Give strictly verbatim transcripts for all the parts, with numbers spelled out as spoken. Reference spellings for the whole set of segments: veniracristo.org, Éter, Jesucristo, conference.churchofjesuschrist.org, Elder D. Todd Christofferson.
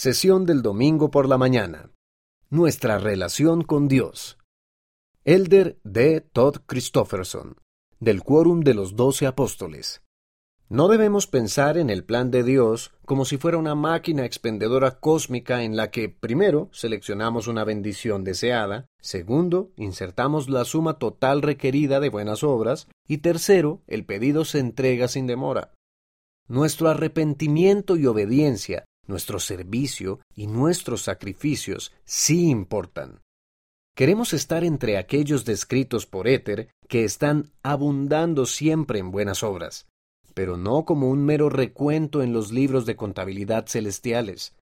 Sesión del domingo por la mañana. Nuestra relación con Dios. Elder D. Todd Christofferson, del Quórum de los Doce Apóstoles. No debemos pensar en el plan de Dios como si fuera una máquina expendedora cósmica en la que, primero, seleccionamos una bendición deseada, segundo, insertamos la suma total requerida de buenas obras, y tercero, el pedido se entrega sin demora. Nuestro arrepentimiento y obediencia, nuestro servicio y nuestros sacrificios sí importan. Queremos estar entre aquellos descritos por Éter que están abundando siempre en buenas obras, pero no como un mero recuento en los libros de contabilidad celestiales.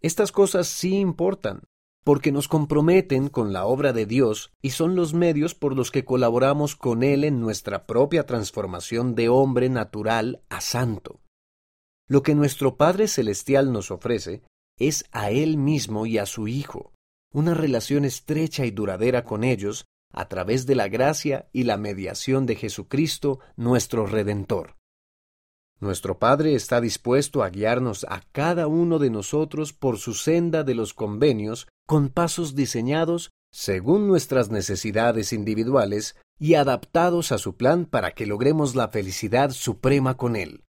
Estas cosas sí importan, porque nos comprometen con la obra de Dios y son los medios por los que colaboramos con Él en nuestra propia transformación de hombre natural a santo. Lo que nuestro Padre Celestial nos ofrece es a Él mismo y a su Hijo, una relación estrecha y duradera con ellos a través de la gracia y la mediación de Jesucristo, nuestro Redentor. Nuestro Padre está dispuesto a guiarnos a cada uno de nosotros por su senda de los convenios con pasos diseñados según nuestras necesidades individuales y adaptados a su plan para que logremos la felicidad suprema con Él.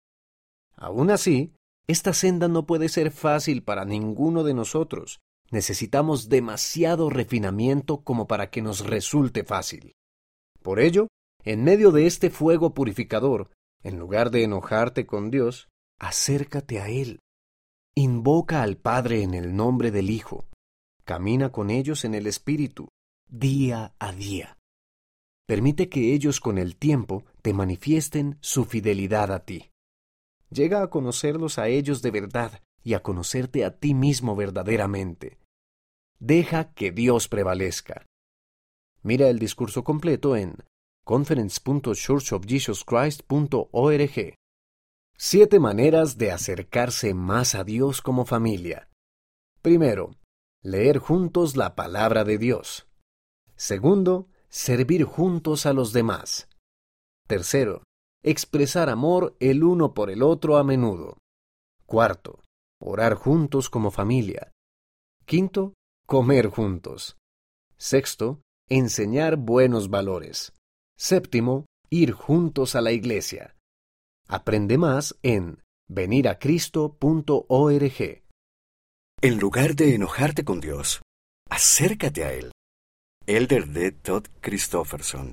Aún así, esta senda no puede ser fácil para ninguno de nosotros. Necesitamos demasiado refinamiento como para que nos resulte fácil. Por ello, en medio de este fuego purificador, en lugar de enojarte con Dios, acércate a Él. Invoca al Padre en el nombre del Hijo. Camina con ellos en el Espíritu, día a día. Permite que ellos con el tiempo te manifiesten su fidelidad a ti. Llega a conocerlos a ellos de verdad y a conocerte a ti mismo verdaderamente. Deja que Dios prevalezca. Mira el discurso completo en conference punto church of jesus christ punto org. Siete maneras de acercarse más a Dios como familia. Primero, leer juntos la palabra de Dios. Segundo, servir juntos a los demás. Tercero, expresar amor el uno por el otro a menudo. Cuarto, orar juntos como familia. Quinto, comer juntos. Sexto, enseñar buenos valores. Séptimo, ir juntos a la iglesia. Aprende más en venir a cristo punto org. En lugar de enojarte con Dios, acércate a Él. Elder D. Todd Christofferson.